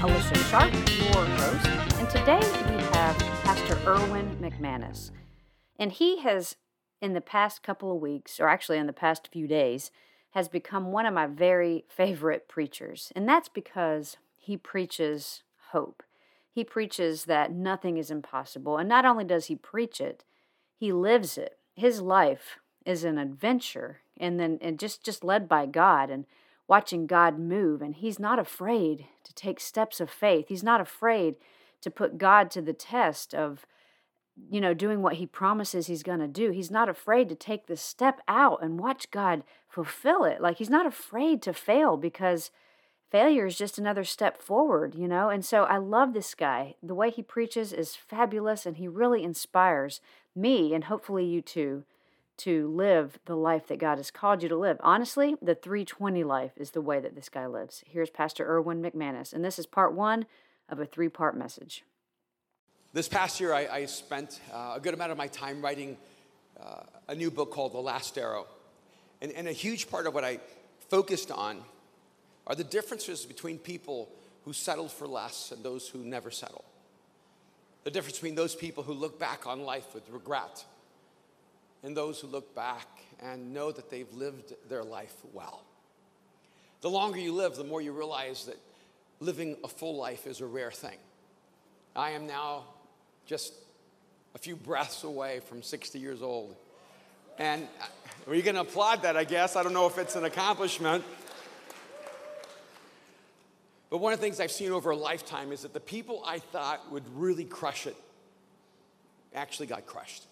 I'm Alyssa Sharp, your host, and today we have Pastor Erwin McManus. And he has, in the past couple of weeks, or actually in the past few days, has become one of my very favorite preachers. And that's because he preaches hope. He preaches that nothing is impossible. And not only does he preach it, he lives it. His life is an adventure, and just led by God and watching God move. And he's not afraid to take steps of faith. He's not afraid to put God to the test of, doing what he promises he's going to do. He's not afraid to take the step out and watch God fulfill it. Like, he's not afraid to fail, because failure is just another step forward, And so I love this guy. The way he preaches is fabulous, and he really inspires me, and hopefully you too, to live the life that God has called you to live. Honestly, the 320 life is the way that this guy lives. Here's Pastor Erwin McManus, and this is part one of a three-part message. This past year, I spent a good amount of my time writing a new book called The Last Arrow. And a huge part of what I focused on are the differences between people who settled for less and those who never settle. The difference between those people who look back on life with regret and those who look back and know that they've lived their life well. The longer you live, the more you realize that living a full life is a rare thing. I am now just a few breaths away from 60 years old. And we're going to applaud that, I guess. I don't know if it's an accomplishment. But one of the things I've seen over a lifetime is that the people I thought would really crush it actually got crushed.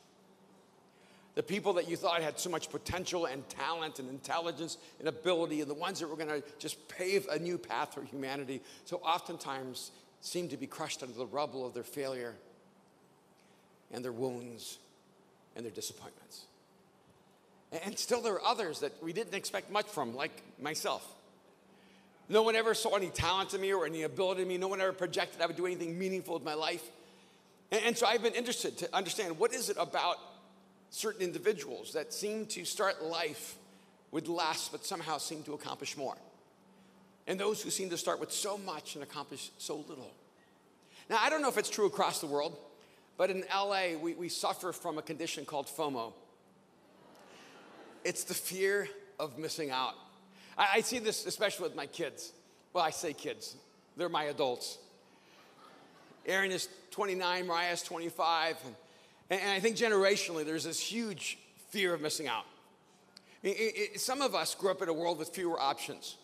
The people that you thought had so much potential and talent and intelligence and ability, and the ones that were going to just pave a new path for humanity, so oftentimes seem to be crushed under the rubble of their failure and their wounds and their disappointments. And still there are others that we didn't expect much from, like myself. No one ever saw any talent in me or any ability in me. No one ever projected I would do anything meaningful with my life. And so I've been interested to understand, what is it about certain individuals that seem to start life with less but somehow seem to accomplish more? And those who seem to start with so much and accomplish so little. Now, I don't know if it's true across the world, but in LA, we suffer from a condition called FOMO. It's the fear of missing out. I see this especially with my kids. Well, I say kids. They're my adults. Aaron is 29, Mariah's 25. And I think generationally there's this huge fear of missing out. I mean, some of us grew up in a world with fewer options.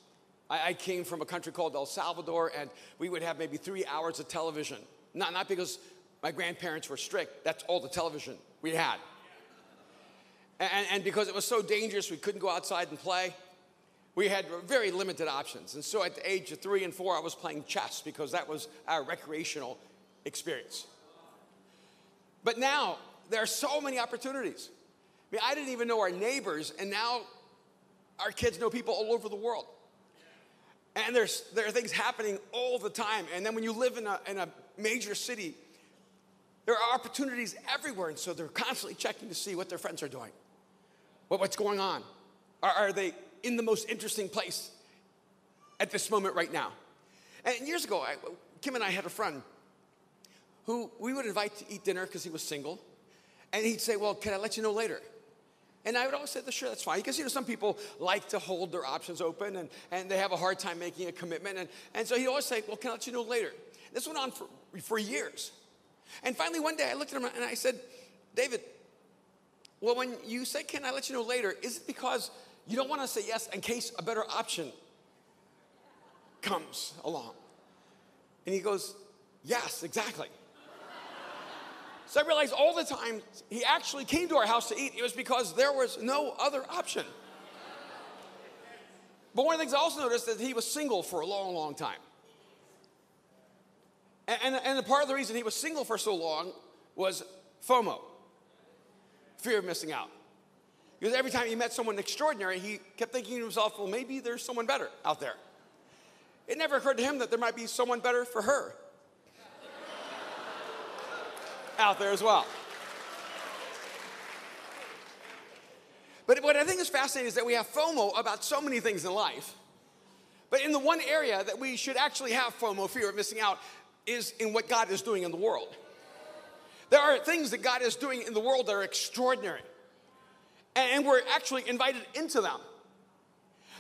I came from a country called El Salvador, and we would have maybe 3 hours of television. Not because my grandparents were strict. That's all the television we had. And because it was so dangerous, we couldn't go outside and play. We had very limited options. And so at the age of 3 and 4, I was playing chess because that was our recreational experience. But now there are so many opportunities. I mean, I didn't even know our neighbors, and now our kids know people all over the world. And there are things happening all the time. And then when you live in a major city, there are opportunities everywhere. And so they're constantly checking to see what their friends are doing. What's going on? Are they in the most interesting place at this moment right now? And years ago, Kim and I had a friend who we would invite to eat dinner because he was single. And he'd say, well, can I let you know later? And I would always say, sure, that's fine. Because, some people like to hold their options open, and they have a hard time making a commitment. And so he'd always say, well, can I let you know later? This went on for years. And finally, one day, I looked at him and I said, David, well, when you say, can I let you know later, is it because you don't want to say yes in case a better option comes along? And he goes, yes, exactly. So I realized all the time he actually came to our house to eat, it was because there was no other option. But one of the things I also noticed is that he was single for a long, long time. And part of the reason he was single for so long was FOMO, fear of missing out. Because every time he met someone extraordinary, he kept thinking to himself, well, maybe there's someone better out there. It never occurred to him that there might be someone better for her out there as well. But what I think is fascinating is that we have FOMO about so many things in life, But in the one area that we should actually have FOMO, fear of missing out, is in what God is doing in the world. There are things that God is doing in the world that are extraordinary, and we're actually invited into them.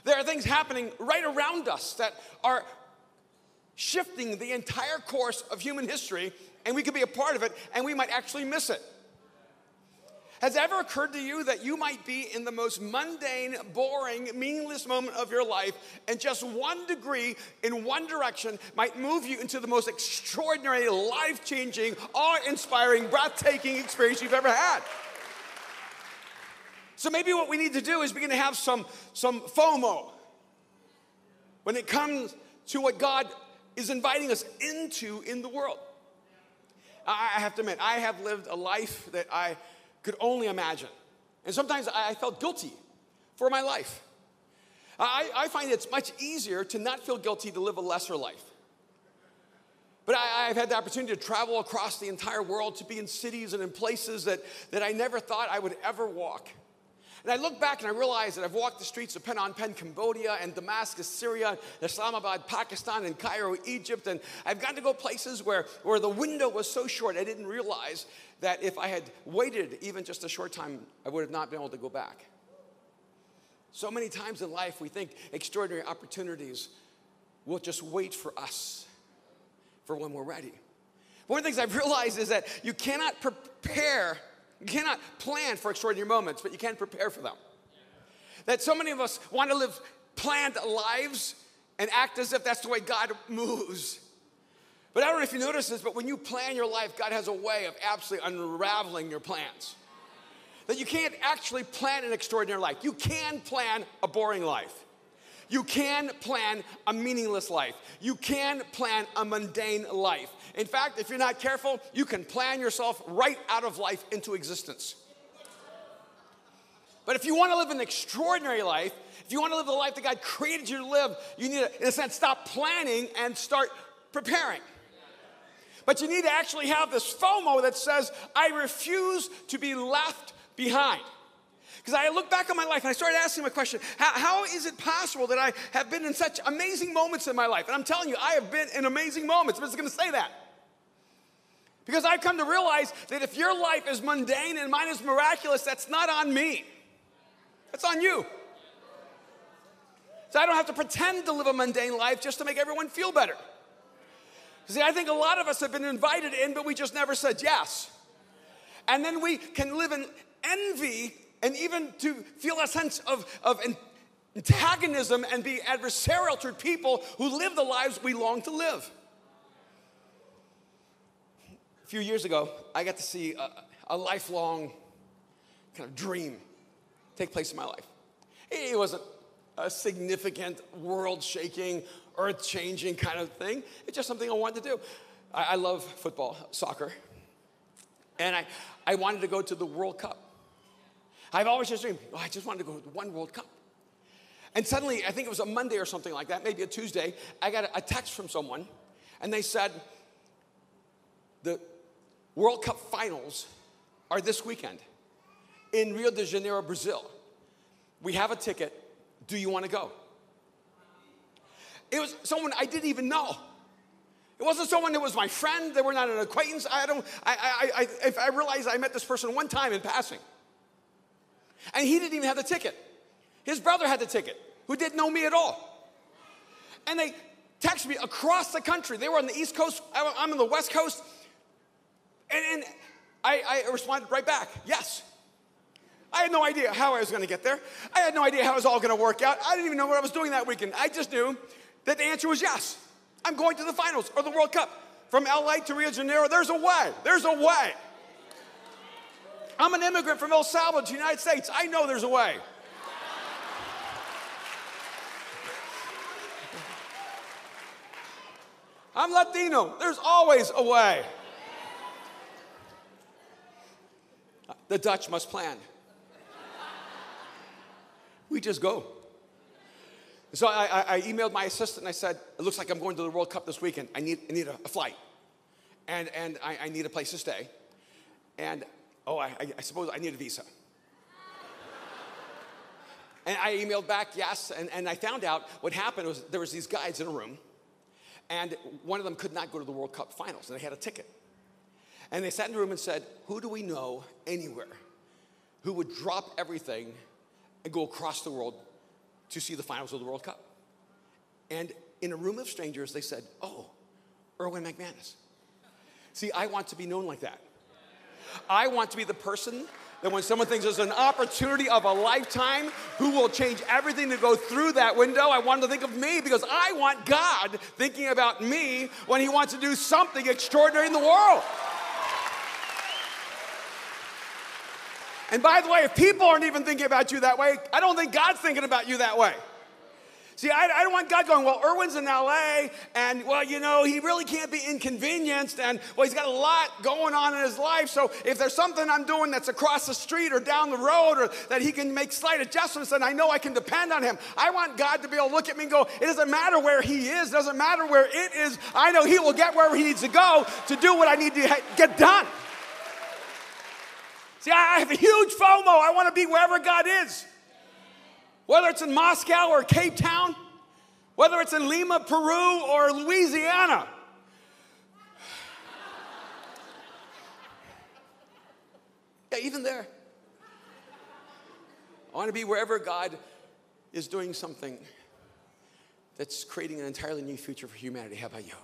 There are things happening right around us that are shifting the entire course of human history, and we could be a part of it, and we might actually miss it. Has it ever occurred to you that you might be in the most mundane, boring, meaningless moment of your life, and just 1 degree in one direction might move you into the most extraordinary, life-changing, awe-inspiring, breathtaking experience you've ever had? So maybe what we need to do is begin to have some FOMO when it comes to what God is inviting us into in the world. I have to admit, I have lived a life that I could only imagine. And sometimes I felt guilty for my life. I find it's much easier to not feel guilty to live a lesser life. But I've had the opportunity to travel across the entire world, to be in cities and in places that I never thought I would ever walk. And I look back and I realize that I've walked the streets of Phnom Penh, Cambodia, and Damascus, Syria, Islamabad, Pakistan, and Cairo, Egypt. And I've gotten to go places where the window was so short, I didn't realize that if I had waited even just a short time, I would have not been able to go back. So many times in life, we think extraordinary opportunities will just wait for us for when we're ready. One of the things I've realized is that you cannot prepare. You cannot plan for extraordinary moments, but you can prepare for them. That so many of us want to live planned lives and act as if that's the way God moves. But I don't know if you notice this, but when you plan your life, God has a way of absolutely unraveling your plans. That you can't actually plan an extraordinary life. You can plan a boring life. You can plan a meaningless life. You can plan a mundane life. In fact, if you're not careful, you can plan yourself right out of life into existence. But if you want to live an extraordinary life, if you want to live the life that God created you to live, you need to, in a sense, stop planning and start preparing. But you need to actually have this FOMO that says, I refuse to be left behind. Because I look back on my life and I started asking my question, how is it possible that I have been in such amazing moments in my life? And I'm telling you, I have been in amazing moments. I'm just going to say that. Because I've come to realize that if your life is mundane and mine is miraculous, that's not on me. That's on you. So I don't have to pretend to live a mundane life just to make everyone feel better. See, I think a lot of us have been invited in, but we just never said yes. And then we can live in envy, and even to feel a sense of antagonism and be adversarial toward people who live the lives we long to live. A few years ago, I got to see a lifelong kind of dream take place in my life. It wasn't a significant, world-shaking, earth-changing kind of thing. It's just something I wanted to do. I love football, soccer, and I wanted to go to the World Cup. I've always just dreamed, I just wanted to go to one World Cup. And suddenly, I think it was a Monday or something like that, maybe a Tuesday, I got a text from someone, and they said, the World Cup finals are this weekend in Rio de Janeiro, Brazil. We have a ticket. Do you want to go? It was someone I didn't even know. It wasn't someone that was my friend. They were not an acquaintance. I realized I met this person one time in passing. And he didn't even have the ticket. His brother had the ticket, who didn't know me at all. And they texted me across the country. They were on the East Coast. I'm on the West Coast. And I responded right back, yes. I had no idea how I was going to get there. I had no idea how it was all going to work out. I didn't even know what I was doing that weekend. I just knew that the answer was yes. I'm going to the finals or the World Cup. From LA to Rio de Janeiro, there's a way. There's a way. I'm an immigrant from El Salvador to the United States. I know there's a way. I'm Latino. There's always a way. The Dutch must plan. We just go. So I emailed my assistant and I said, it looks like I'm going to the World Cup this weekend. I need a flight. And I need a place to stay. And I suppose I need a visa. And I emailed back, yes, and I found out what happened was there was these guys in a room, and one of them could not go to the World Cup finals, and they had a ticket. And they sat in the room and said, who do we know anywhere who would drop everything and go across the world to see the finals of the World Cup? And in a room of strangers, they said, oh, Erwin McManus. See, I want to be known like that. I want to be the person that when someone thinks there's an opportunity of a lifetime, who will change everything to go through that window, I want them to think of me, because I want God thinking about me when he wants to do something extraordinary in the world. And by the way, if people aren't even thinking about you that way, I don't think God's thinking about you that way. See, I don't want God going, well, Erwin's in LA, and, well, you know, he really can't be inconvenienced, and, well, he's got a lot going on in his life, so if there's something I'm doing that's across the street or down the road or that he can make slight adjustments, then I know I can depend on him. I want God to be able to look at me and go, it doesn't matter where he is, it doesn't matter where it is, I know he will get where he needs to go to do what I need to get done. See, I have a huge FOMO. I want to be wherever God is. Whether it's in Moscow or Cape Town, whether it's in Lima, Peru, or Louisiana. Yeah, even there. I want to be wherever God is doing something that's creating an entirely new future for humanity. How about you?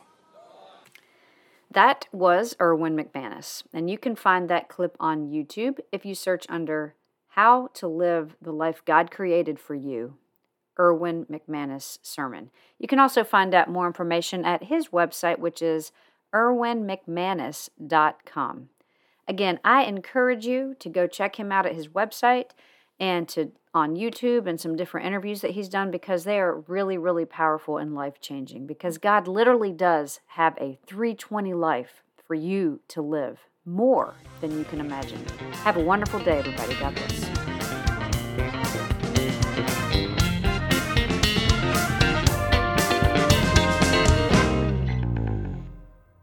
That was Erwin McManus, and you can find that clip on YouTube if you search under How to Live the Life God Created for You, Erwin McManus Sermon. You can also find out more information at his website, which is erwinmcmanus.com. Again, I encourage you to go check him out at his website and on YouTube and some different interviews that he's done, because they are really, really powerful and life-changing, because God literally does have a 320 life for you to live, more than you can imagine. Have a wonderful day, everybody. God bless.